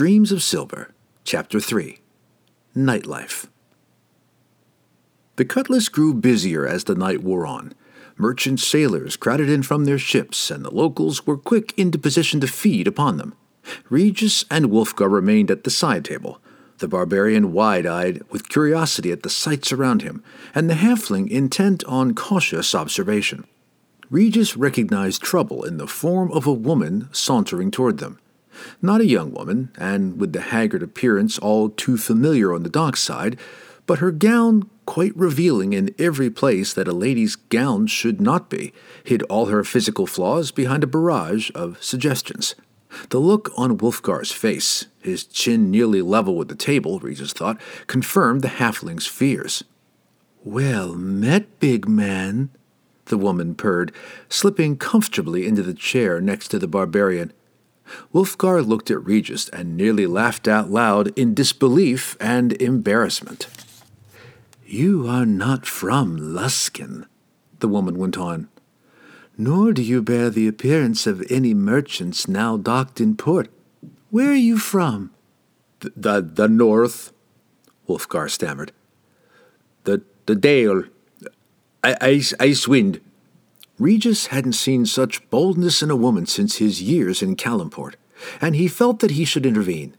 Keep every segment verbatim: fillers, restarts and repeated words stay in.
Dreams of Silver, Chapter three, Nightlife. The Cutlass grew busier as the night wore on. Merchant sailors crowded in from their ships, and the locals were quick into position to feed upon them. Regis and Wolfgar remained at the side table, the barbarian wide-eyed with curiosity at the sights around him, and the halfling intent on cautious observation. Regis recognized trouble in the form of a woman sauntering toward them. Not a young woman, and with the haggard appearance all too familiar on the dockside, but her gown, quite revealing in every place that a lady's gown should not be, hid all her physical flaws behind a barrage of suggestions. The look on Wolfgar's face, his chin nearly level with the table, Regis thought, confirmed the halfling's fears. "Well met, big man," the woman purred, slipping comfortably into the chair next to the barbarian. Wolfgar looked at Regis and nearly laughed out loud in disbelief and embarrassment. "You are not from Luskan," the woman went on, "nor do you bear the appearance of any merchants now docked in port. Where are you from?" The, the, the north, Wolfgar stammered. The, the Dale. Ice, ice wind. Regis hadn't seen such boldness in a woman since his years in Calimport, and he felt that he should intervene.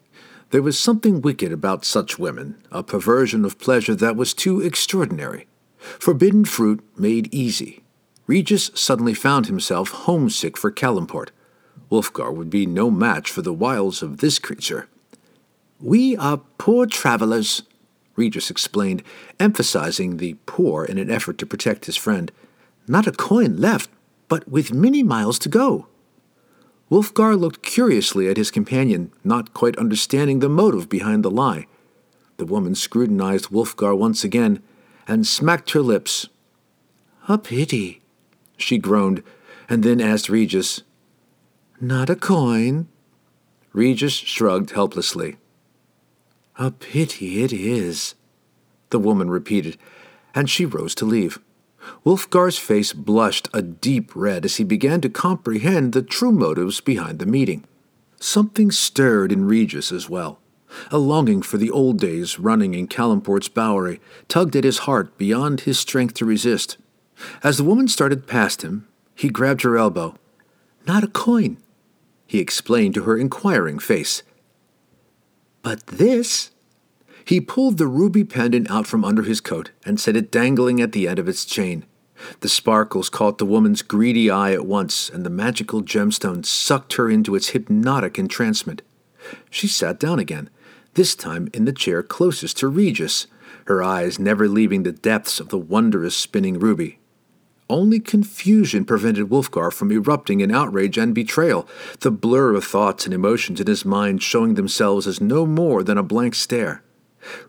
There was something wicked about such women, a perversion of pleasure that was too extraordinary. Forbidden fruit made easy. Regis suddenly found himself homesick for Calimport. Wolfgar would be no match for the wiles of this creature. "We are poor travelers," Regis explained, emphasizing the poor in an effort to protect his friend. "Not a coin left, but with many miles to go." Wolfgar looked curiously at his companion, not quite understanding the motive behind the lie. The woman scrutinized Wolfgar once again and smacked her lips. "A pity," she groaned, and then asked Regis, "Not a coin?" Regis shrugged helplessly. "A pity it is," the woman repeated, and she rose to leave. Wolfgar's face blushed a deep red as he began to comprehend the true motives behind the meeting. Something stirred in Regis as well. A longing for the old days running in Calimport's Bowery tugged at his heart beyond his strength to resist. As the woman started past him, he grabbed her elbow. "Not a coin," he explained to her inquiring face. "But this..." He pulled the ruby pendant out from under his coat and set it dangling at the end of its chain. The sparkles caught the woman's greedy eye at once, and the magical gemstone sucked her into its hypnotic entrancement. She sat down again, this time in the chair closest to Regis, her eyes never leaving the depths of the wondrous spinning ruby. Only confusion prevented Wolfgar from erupting in outrage and betrayal, the blur of thoughts and emotions in his mind showing themselves as no more than a blank stare.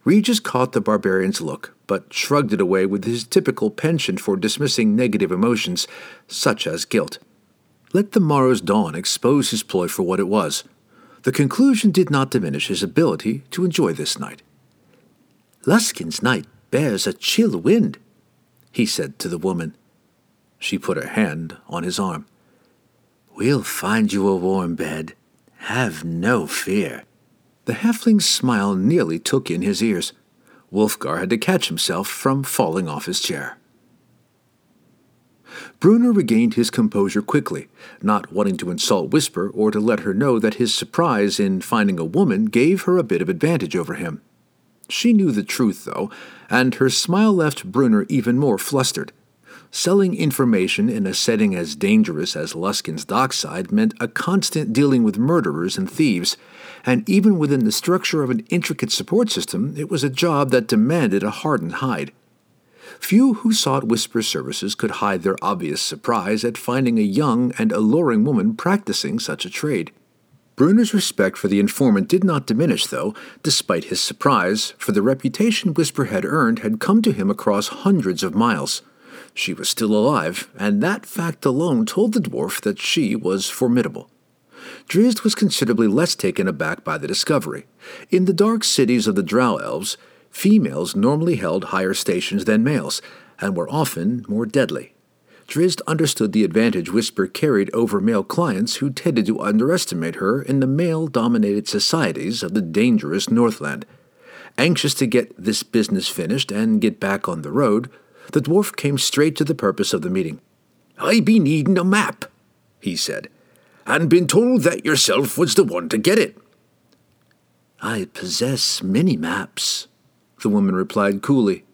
Regis caught the barbarian's look, but shrugged it away with his typical penchant for dismissing negative emotions, such as guilt. Let the morrow's dawn expose his ploy for what it was. The conclusion did not diminish his ability to enjoy this night. "Luskin's night bears a chill wind," he said to the woman. She put her hand on his arm. "We'll find you a warm bed. Have no fear." The halfling's smile nearly took in his ears. Wolfgar had to catch himself from falling off his chair. Bruenor regained his composure quickly, not wanting to insult Whisper or to let her know that his surprise in finding a woman gave her a bit of advantage over him. She knew the truth, though, and her smile left Bruenor even more flustered. Selling information in a setting as dangerous as Luskin's dockside meant a constant dealing with murderers and thieves, and even within the structure of an intricate support system, it was a job that demanded a hardened hide. Few who sought Whisper's services could hide their obvious surprise at finding a young and alluring woman practicing such a trade. Bruennor's respect for the informant did not diminish, though, despite his surprise, for the reputation Whisper had earned had come to him across hundreds of miles. She was still alive, and that fact alone told the dwarf that she was formidable. Drizzt was considerably less taken aback by the discovery. In the dark cities of the Drow Elves, females normally held higher stations than males, and were often more deadly. Drizzt understood the advantage Whisper carried over male clients who tended to underestimate her in the male-dominated societies of the dangerous Northland. Anxious to get this business finished and get back on the road, the dwarf came straight to the purpose of the meeting. "I be needin' a map," he said, "and been told that yourself was the one to get it." "I possess many maps," the woman replied coolly.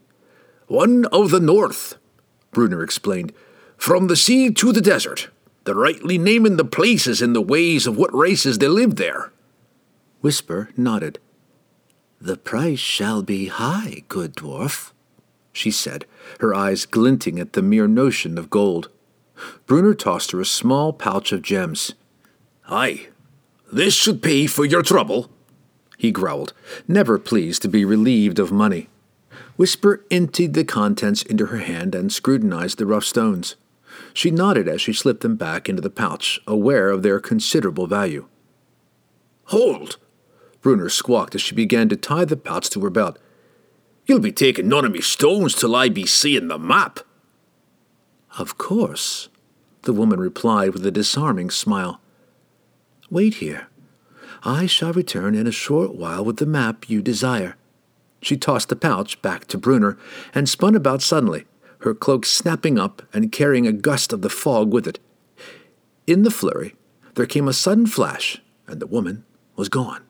"One of the north," Bruenor explained, "from the sea to the desert, the rightly naming the places and the ways of what races they lived there." Whisper nodded. "The price shall be high, good dwarf," she said, her eyes glinting at the mere notion of gold. Bruenor tossed her a small pouch of gems. "Aye, this should pay for your trouble," he growled, never pleased to be relieved of money. Whisper emptied the contents into her hand and scrutinized the rough stones. She nodded as she slipped them back into the pouch, aware of their considerable value. "Hold!" Bruenor squawked as she began to tie the pouch to her belt. "You'll be taking none of me stones till I be seeing the map." "Of course," the woman replied with a disarming smile. "Wait here. I shall return in a short while with the map you desire." She tossed the pouch back to Bruenor and spun about suddenly, her cloak snapping up and carrying a gust of the fog with it. In the flurry, there came a sudden flash, and the woman was gone.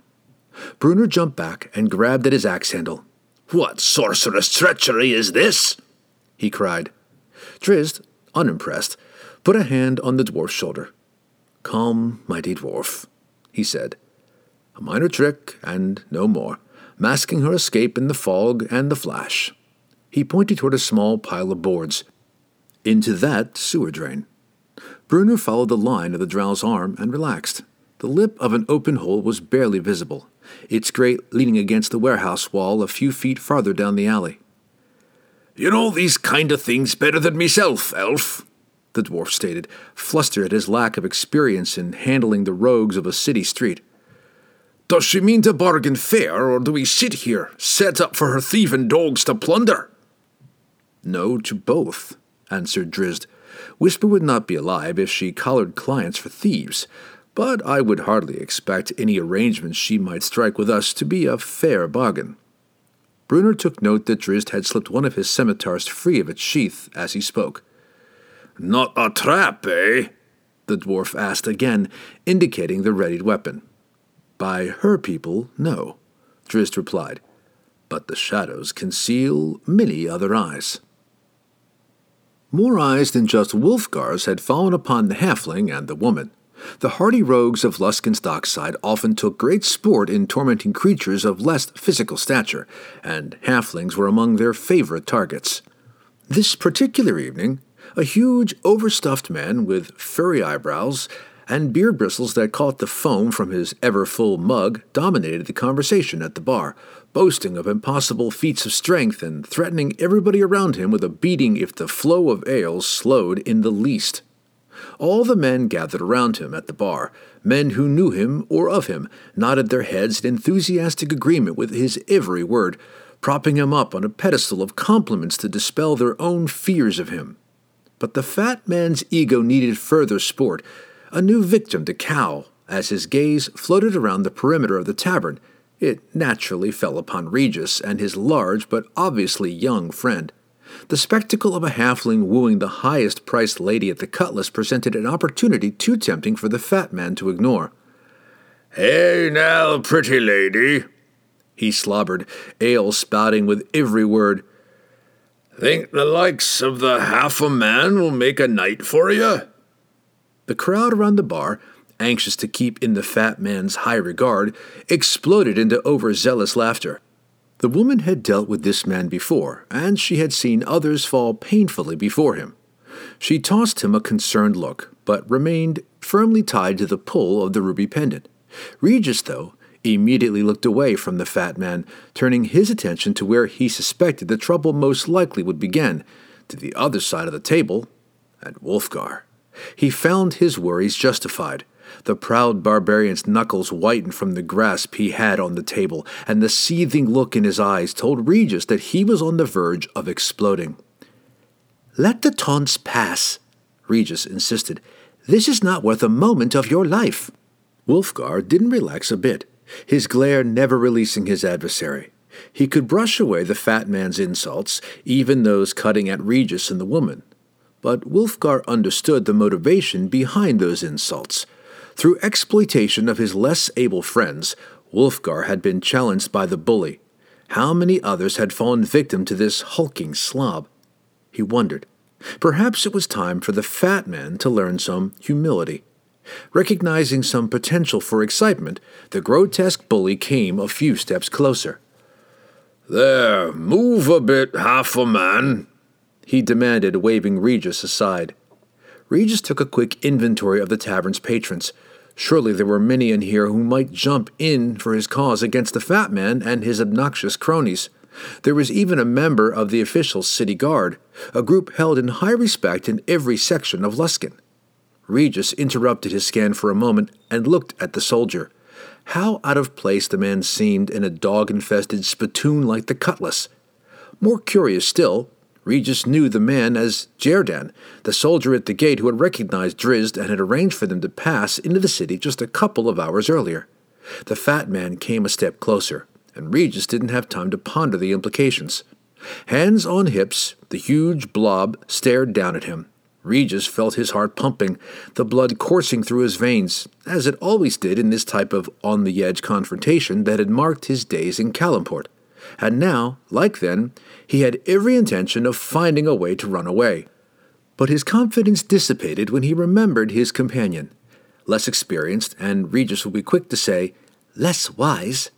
Bruenor jumped back and grabbed at his axe handle. "What sorcerous treachery is this?" he cried. Drizzt, unimpressed, put a hand on the dwarf's shoulder. "Come, mighty dwarf," he said. "A minor trick, and no more, masking her escape in the fog and the flash." He pointed toward a small pile of boards. "Into that sewer drain." Bruenor followed the line of the drow's arm and relaxed. The lip of an open hole was barely visible, its grate leaning against the warehouse wall a few feet farther down the alley. "You know these kind of things better than myself, elf," the dwarf stated, flustered at his lack of experience in handling the rogues of a city street. "Does she mean to bargain fair, or do we sit here, set up for her thieving dogs to plunder?" "No to both," answered Drizzt. "Whisper would not be alive if she collared clients for thieves, but I would hardly expect any arrangement she might strike with us to be a fair bargain." Bruenor took note that Drizzt had slipped one of his scimitars free of its sheath as he spoke. "Not a trap, eh?" the dwarf asked again, indicating the readied weapon. "By her people, no," Drizzt replied. "But the shadows conceal many other eyes." More eyes than just Wolfgar's had fallen upon the halfling and the woman. The hardy rogues of Luskan's dockside often took great sport in tormenting creatures of less physical stature, and halflings were among their favorite targets. This particular evening, a huge, overstuffed man with furry eyebrows and beard bristles that caught the foam from his ever-full mug dominated the conversation at the bar, boasting of impossible feats of strength and threatening everybody around him with a beating if the flow of ale slowed in the least. All the men gathered around him at the bar, men who knew him or of him, nodded their heads in enthusiastic agreement with his every word, propping him up on a pedestal of compliments to dispel their own fears of him. But the fat man's ego needed further sport, a new victim to cow, as his gaze floated around the perimeter of the tavern. It naturally fell upon Regis and his large but obviously young friend. The spectacle of a halfling wooing the highest-priced lady at the Cutlass presented an opportunity too tempting for the fat man to ignore. "Hey now, pretty lady," he slobbered, ale spouting with every word. "Think the likes of the half a man will make a night for you?" The crowd around the bar, anxious to keep in the fat man's high regard, exploded into overzealous laughter. The woman had dealt with this man before, and she had seen others fall painfully before him. She tossed him a concerned look, but remained firmly tied to the pull of the ruby pendant. Regis, though, immediately looked away from the fat man, turning his attention to where he suspected the trouble most likely would begin, to the other side of the table, and Wolfgar. He found his worries justified. The proud barbarian's knuckles whitened from the grasp he had on the table, and the seething look in his eyes told Regis that he was on the verge of exploding. "Let the taunts pass," Regis insisted. "This is not worth a moment of your life." Wolfgar didn't relax a bit, his glare never releasing his adversary. He could brush away the fat man's insults, even those cutting at Regis and the woman. But Wolfgar understood the motivation behind those insults. Through exploitation of his less able friends, Wolfgar had been challenged by the bully. How many others had fallen victim to this hulking slob? He wondered. Perhaps it was time for the fat man to learn some humility. Recognizing some potential for excitement, the grotesque bully came a few steps closer. "There, move a bit, half a man," he demanded, waving Regis aside. Regis took a quick inventory of the tavern's patrons. Surely there were many in here who might jump in for his cause against the fat man and his obnoxious cronies. There was even a member of the official city guard, a group held in high respect in every section of Luskan. Regis interrupted his scan for a moment and looked at the soldier. How out of place the man seemed in a dog-infested spittoon like the Cutlass. More curious still, Regis knew the man as Gerdan, the soldier at the gate who had recognized Drizzt and had arranged for them to pass into the city just a couple of hours earlier. The fat man came a step closer, and Regis didn't have time to ponder the implications. Hands on hips, the huge blob stared down at him. Regis felt his heart pumping, the blood coursing through his veins, as it always did in this type of on-the-edge confrontation that had marked his days in Calimport. And now, like then, he had every intention of finding a way to run away. But his confidence dissipated when he remembered his companion. Less experienced, and Regis would be quick to say, less wise,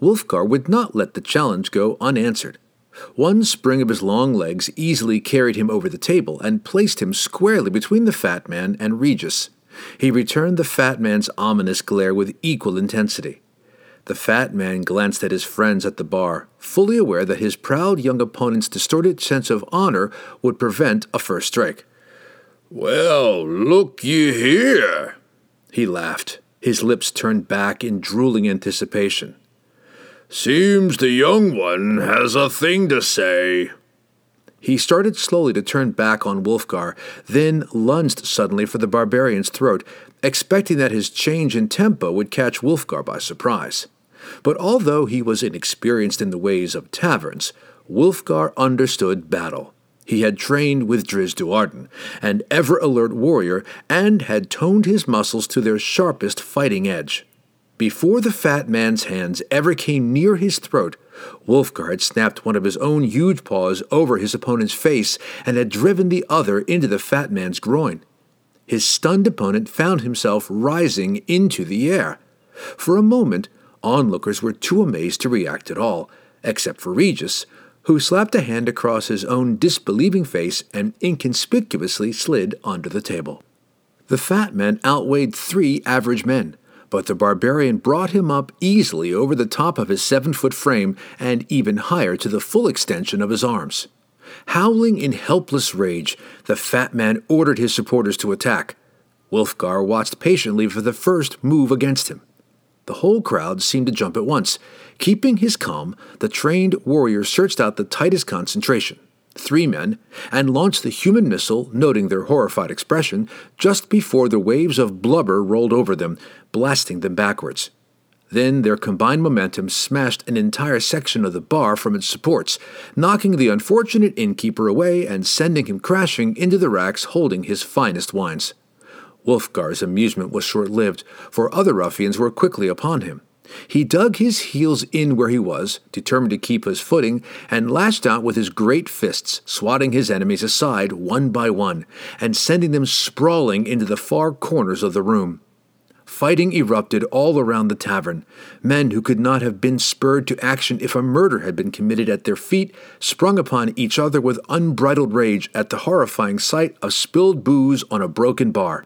Wolfgar would not let the challenge go unanswered. One spring of his long legs easily carried him over the table and placed him squarely between the fat man and Regis. He returned the fat man's ominous glare with equal intensity. The fat man glanced at his friends at the bar, fully aware that his proud young opponent's distorted sense of honor would prevent a first strike. "Well, look ye here," he laughed, his lips turned back in drooling anticipation. "Seems the young one has a thing to say." He started slowly to turn back on Wolfgar, then lunged suddenly for the barbarian's throat, expecting that his change in tempo would catch Wolfgar by surprise. But although he was inexperienced in the ways of taverns, Wolfgar understood battle. He had trained with Drizzt Do'Urden, an ever-alert warrior, and had toned his muscles to their sharpest fighting edge. Before the fat man's hands ever came near his throat, Wolfgar had snapped one of his own huge paws over his opponent's face and had driven the other into the fat man's groin. His stunned opponent found himself rising into the air. For a moment, onlookers were too amazed to react at all, except for Regis, who slapped a hand across his own disbelieving face and inconspicuously slid under the table. The fat man outweighed three average men, but the barbarian brought him up easily over the top of his seven-foot frame and even higher to the full extension of his arms. Howling in helpless rage, the fat man ordered his supporters to attack. Wolfgar watched patiently for the first move against him. The whole crowd seemed to jump at once. Keeping his calm, the trained warrior searched out the tightest concentration, three men, and launched the human missile, noting their horrified expression, just before the waves of blubber rolled over them, blasting them backwards. Then their combined momentum smashed an entire section of the bar from its supports, knocking the unfortunate innkeeper away and sending him crashing into the racks holding his finest wines. Wolfgar's amusement was short-lived, for other ruffians were quickly upon him. He dug his heels in where he was, determined to keep his footing, and lashed out with his great fists, swatting his enemies aside one by one, and sending them sprawling into the far corners of the room. Fighting erupted all around the tavern. Men who could not have been spurred to action if a murder had been committed at their feet sprung upon each other with unbridled rage at the horrifying sight of spilled booze on a broken bar.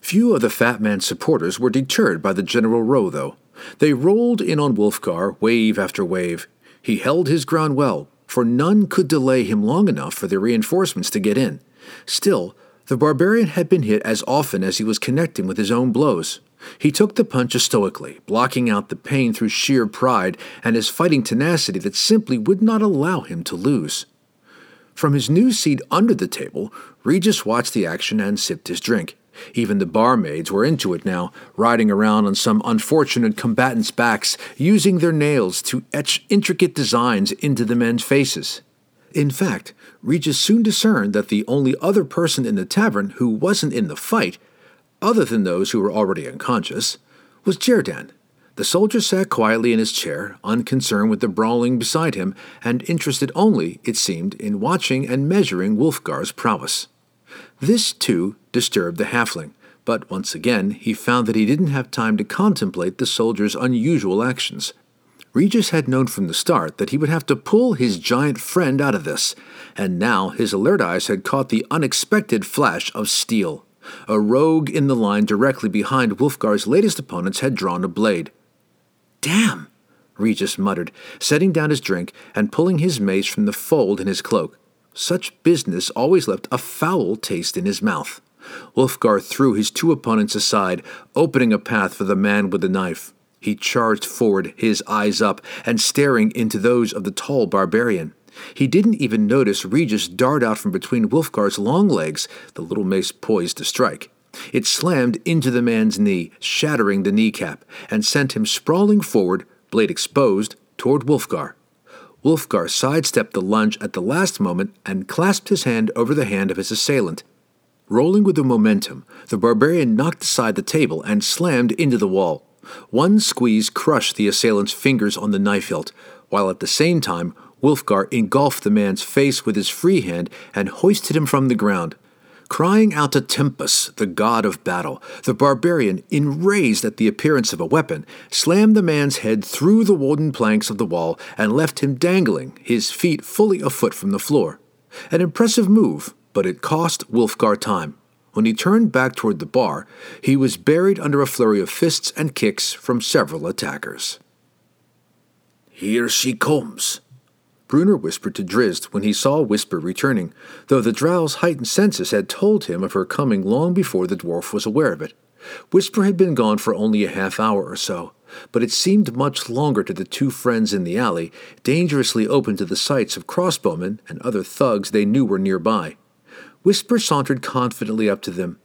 Few of the fat man's supporters were deterred by the general row, though. They rolled in on Wolfgar, wave after wave. He held his ground well, for none could delay him long enough for the reinforcements to get in. Still, the barbarian had been hit as often as he was connecting with his own blows. He took the punch stoically, blocking out the pain through sheer pride and his fighting tenacity that simply would not allow him to lose. From his new seat under the table, Regis watched the action and sipped his drink. Even the barmaids were into it now, riding around on some unfortunate combatants' backs, using their nails to etch intricate designs into the men's faces. In fact, Regis soon discerned that the only other person in the tavern who wasn't in the fight, other than those who were already unconscious, was Gerdan. The soldier sat quietly in his chair, unconcerned with the brawling beside him, and interested only, it seemed, in watching and measuring Wolfgar's prowess. This, too, disturbed the halfling, but once again he found that he didn't have time to contemplate the soldier's unusual actions. Regis had known from the start that he would have to pull his giant friend out of this, and now his alert eyes had caught the unexpected flash of steel. A rogue in the line directly behind Wolfgar's latest opponents had drawn a blade. "Damn!" Regis muttered, setting down his drink and pulling his mace from the fold in his cloak. Such business always left a foul taste in his mouth. Wolfgar threw his two opponents aside, opening a path for the man with the knife. He charged forward, his eyes up, and staring into those of the tall barbarian. He didn't even notice Regis dart out from between Wolfgar's long legs, the little mace poised to strike. It slammed into the man's knee, shattering the kneecap, and sent him sprawling forward, blade exposed, toward Wolfgar. Wolfgar sidestepped the lunge at the last moment and clasped his hand over the hand of his assailant. Rolling with the momentum, the barbarian knocked aside the table and slammed into the wall. One squeeze crushed the assailant's fingers on the knife hilt, while at the same time Wolfgar engulfed the man's face with his free hand and hoisted him from the ground. Crying out to Tempus, the god of battle, the barbarian, enraged at the appearance of a weapon, slammed the man's head through the wooden planks of the wall and left him dangling, his feet fully a foot from the floor. An impressive move, but it cost Wolfgar time. When he turned back toward the bar, he was buried under a flurry of fists and kicks from several attackers. "Here she comes," Bruenor whispered to Drizzt when he saw Whisper returning, though the drow's heightened senses had told him of her coming long before the dwarf was aware of it. Whisper had been gone for only a half hour or so, but it seemed much longer to the two friends in the alley, dangerously open to the sights of crossbowmen and other thugs they knew were nearby. Whisper sauntered confidently up to them.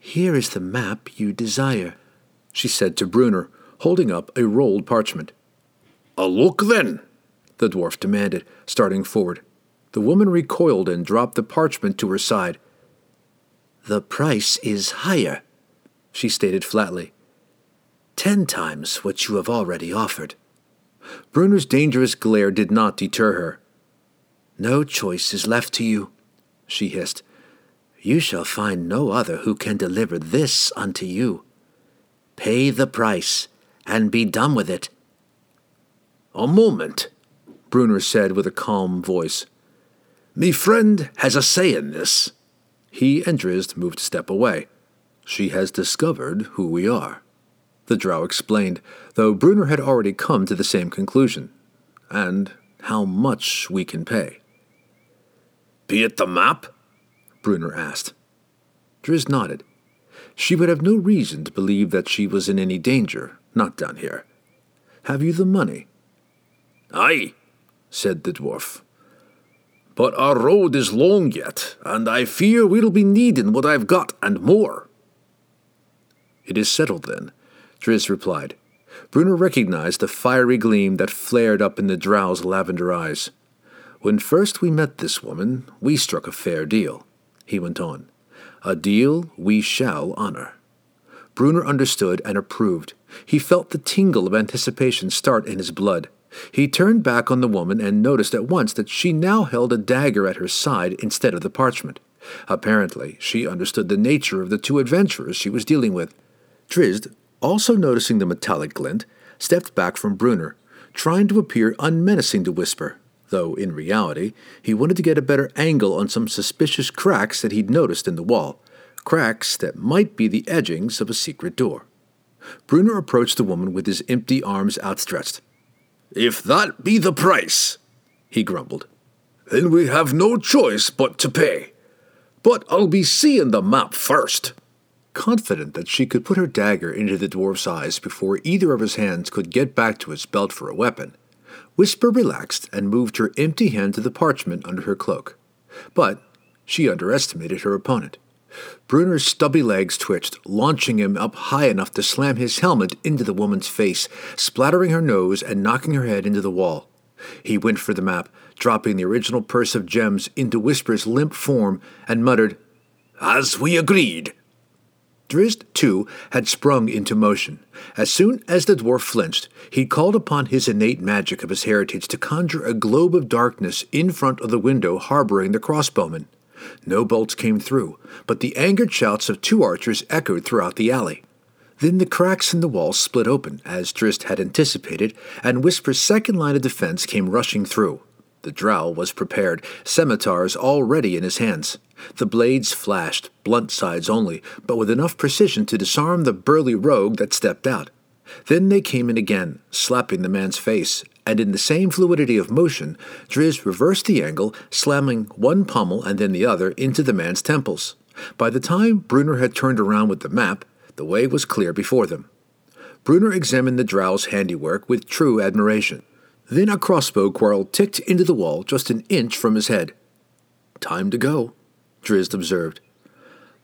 "Here is the map you desire," she said to Bruenor, holding up a rolled parchment. "A look, then," the dwarf demanded, starting forward. The woman recoiled and dropped the parchment to her side. "The price is higher," she stated flatly. "Ten times what you have already offered." Bruner's dangerous glare did not deter her. "No choice is left to you," she hissed. "You shall find no other who can deliver this unto you. Pay the price, and be done with it." "A moment," Bruenor said with a calm voice. "Me friend has a say in this." He and Drizzt moved a step away. "She has discovered who we are," the drow explained, though Bruenor had already come to the same conclusion. "And how much we can pay." "Be it the map?" Bruenor asked. Drizzt nodded. She would have no reason to believe that she was in any danger, not down here. "Have you the money?" "Aye," said the dwarf. "But our road is long yet, and I fear we'll be needing what I've got and more." "It is settled, then," Drizzt replied. Bruenor recognized the fiery gleam that flared up in the drow's lavender eyes. "When first we met this woman, we struck a fair deal," he went on. "A deal we shall honor." Bruenor understood and approved. He felt the tingle of anticipation start in his blood. He turned back on the woman and noticed at once that she now held a dagger at her side instead of the parchment. Apparently, she understood the nature of the two adventurers she was dealing with. Drizzt, also noticing the metallic glint, stepped back from Bruenor, trying to appear unmenacing to Whisper, though in reality he wanted to get a better angle on some suspicious cracks that he'd noticed in the wall, cracks that might be the edgings of a secret door. Bruenor approached the woman with his empty arms outstretched. "If that be the price," he grumbled, "then we have no choice but to pay. But I'll be seeing the map first." Confident that she could put her dagger into the dwarf's eyes before either of his hands could get back to his belt for a weapon, Whisper relaxed and moved her empty hand to the parchment under her cloak. but she underestimated her opponent. Bruenor's stubby legs twitched, launching him up high enough to slam his helmet into the woman's face, splattering her nose and knocking her head into the wall. He went for the map, dropping the original purse of gems into Whisper's limp form, and muttered, "As we agreed." Drizzt, too, had sprung into motion. As soon as the dwarf flinched, he called upon his innate magic of his heritage to conjure a globe of darkness in front of the window harboring the crossbowmen. No bolts came through, but the angered shouts of two archers echoed throughout the alley. Then the cracks in the wall split open, as Drizzt had anticipated, and Whisper's second line of defense came rushing through. The drow was prepared, scimitars already in his hands. The blades flashed, blunt sides only, but with enough precision to disarm the burly rogue that stepped out. Then they came in again, slapping the man's face, and in the same fluidity of motion, Drizzt reversed the angle, slamming one pommel and then the other into the man's temples. By the time Bruenor had turned around with the map, the way was clear before them. Bruenor examined the drow's handiwork with true admiration. Then a crossbow quarrel ticked into the wall just an inch from his head. "Time to go," Drizzt observed.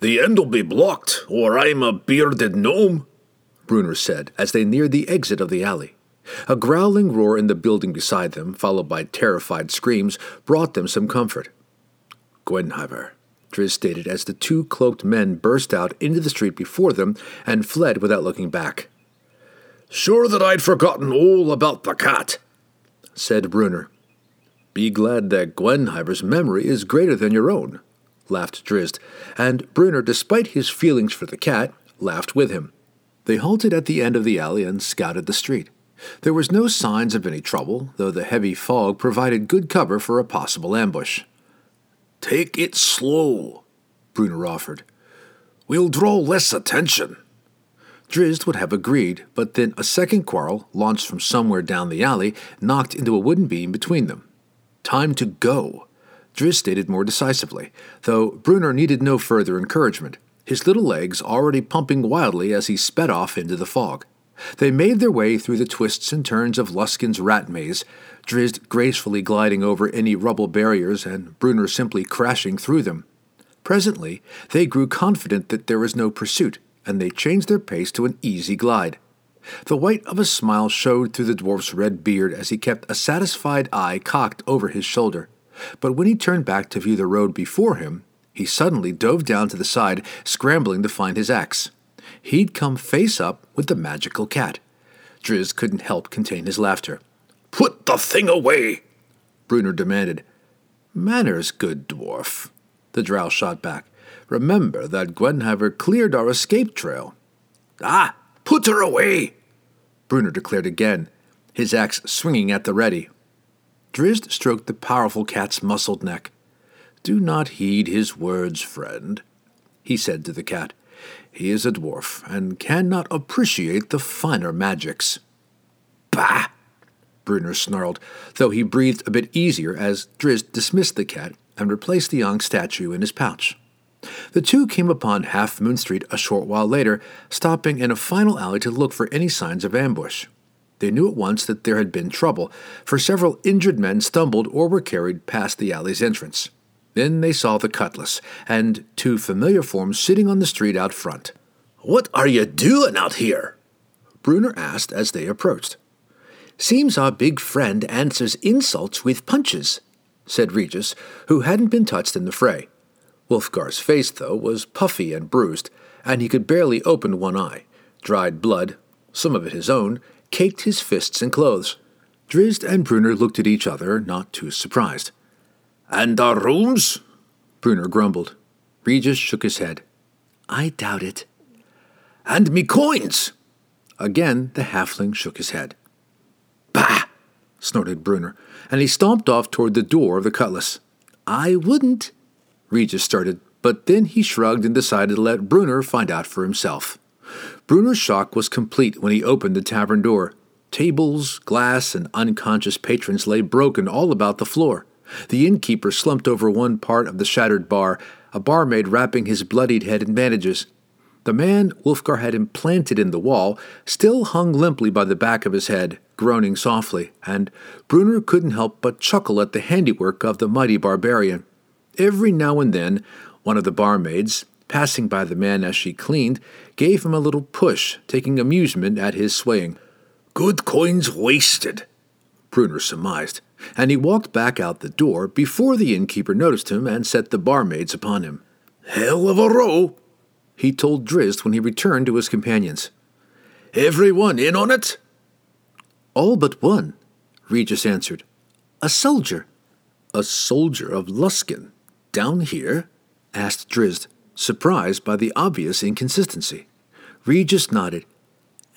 "The end'll be blocked, or I'm a bearded gnome," Bruenor said as they neared the exit of the alley. A growling roar in the building beside them, followed by terrified screams, brought them some comfort. "Guenhwyvar," Drizzt stated as the two cloaked men burst out into the street before them and fled without looking back. "Sure that I'd forgotten all about the cat," said Bruenor. "Be glad that Guenhwyvar's memory is greater than your own," laughed Drizzt, and Bruenor, despite his feelings for the cat, laughed with him. They halted at the end of the alley and scouted the street. There was no signs of any trouble, though the heavy fog provided good cover for a possible ambush. "Take it slow," Bruenor offered. "We'll draw less attention." Drizzt would have agreed, but then a second quarrel, launched from somewhere down the alley, knocked into a wooden beam between them. "Time to go," Drizzt stated more decisively, though Bruenor needed no further encouragement, his little legs already pumping wildly as he sped off into the fog. They made their way through the twists and turns of Luskan's rat maze, Drizzt gracefully gliding over any rubble barriers and Bruenor simply crashing through them. Presently, they grew confident that there was no pursuit, and they changed their pace to an easy glide. The white of a smile showed through the dwarf's red beard as he kept a satisfied eye cocked over his shoulder, but when he turned back to view the road before him, he suddenly dove down to the side, scrambling to find his axe. He'd come face up with the magical cat. Drizzt couldn't help contain his laughter. "Put the thing away!" Bruenor demanded. "Manners, good dwarf," the drow shot back. "Remember that Guenhwyvar cleared our escape trail." "Ah, put her away!" Bruenor declared again, his axe swinging at the ready. Drizzt stroked the powerful cat's muscled neck. "Do not heed his words, friend," he said to the cat. "He is a dwarf, and cannot appreciate the finer magics." "Bah!" Bruenor snarled, though he breathed a bit easier as Drizzt dismissed the cat and replaced the young statue in his pouch. The two came upon Half Moon Street a short while later, stopping in a final alley to look for any signs of ambush. They knew at once that there had been trouble, for several injured men stumbled or were carried past the alley's entrance. Then they saw the Cutlass, and two familiar forms sitting on the street out front. "What are you doing out here?" Bruenor asked as they approached. "Seems our big friend answers insults with punches," said Regis, who hadn't been touched in the fray. Wolfgar's face, though, was puffy and bruised, and he could barely open one eye. Dried blood, some of it his own, caked his fists and clothes. Drizzt and Bruenor looked at each other, not too surprised. "And our rooms?" Bruenor grumbled. Regis shook his head. "I doubt it." "And me coins?" Again the halfling shook his head. "Bah!" snorted Bruenor, and he stomped off toward the door of the Cutlass. "I wouldn't," Regis started, but then he shrugged and decided to let Bruenor find out for himself. Bruner's shock was complete when he opened the tavern door. Tables, glass, and unconscious patrons lay broken all about the floor. The innkeeper slumped over one part of the shattered bar, a barmaid wrapping his bloodied head in bandages. The man Wolfgar had implanted in the wall still hung limply by the back of his head, groaning softly, and Bruenor couldn't help but chuckle at the handiwork of the mighty barbarian. Every now and then, one of the barmaids, passing by the man as she cleaned, gave him a little push, taking amusement at his swaying. "Good coins wasted," Bruenor surmised, and he walked back out the door before the innkeeper noticed him and set the barmaids upon him. "Hell of a row," he told Drizzt when he returned to his companions. "Everyone in on it?" "All but one," Regis answered. "A soldier." "A soldier of Luskan? Down here?" asked Drizzt, surprised by the obvious inconsistency. Regis nodded.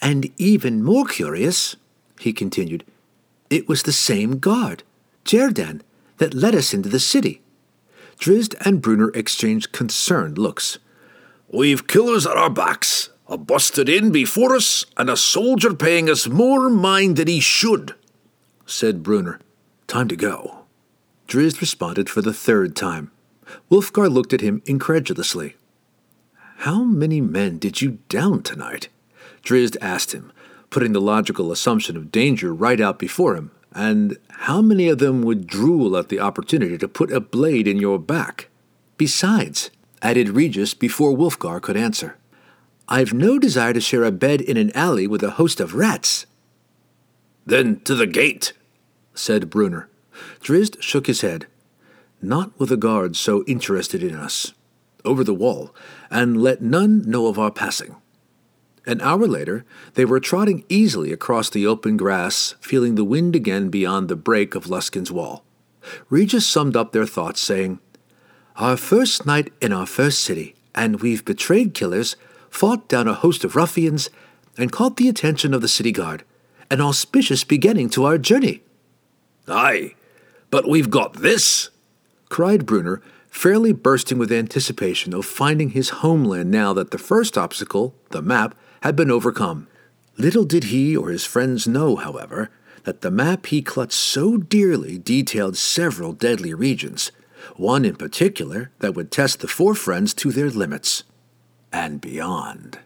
"And even more curious," he continued, "it was the same guard, Gerdan, that led us into the city." Drizzt and Bruenor exchanged concerned looks. "We've killers at our backs, a busted in before us, and a soldier paying us more mind than he should," said Bruenor. "Time to go," Drizzt responded for the third time. Wolfgar looked at him incredulously. "How many men did you down tonight?" Drizzt asked him, putting the logical assumption of danger right out before him. "And how many of them would drool at the opportunity to put a blade in your back? Besides," added Regis before Wolfgar could answer, "I've no desire to share a bed in an alley with a host of rats." "Then to the gate," said Bruenor. Drizzt shook his head. "Not with a guard so interested in us. Over the wall, and let none know of our passing." An hour later, they were trotting easily across the open grass, feeling the wind again beyond the break of Luskan's wall. Regis summed up their thoughts, saying, "Our first night in our first city, and we've betrayed killers, fought down a host of ruffians, and caught the attention of the city guard, an auspicious beginning to our journey." "Aye, but we've got this!" cried Bruenor, fairly bursting with anticipation of finding his homeland now that the first obstacle, the map, had been overcome. Little did he or his friends know, however, that the map he clutched so dearly detailed several deadly regions, one in particular that would test the four friends to their limits and beyond.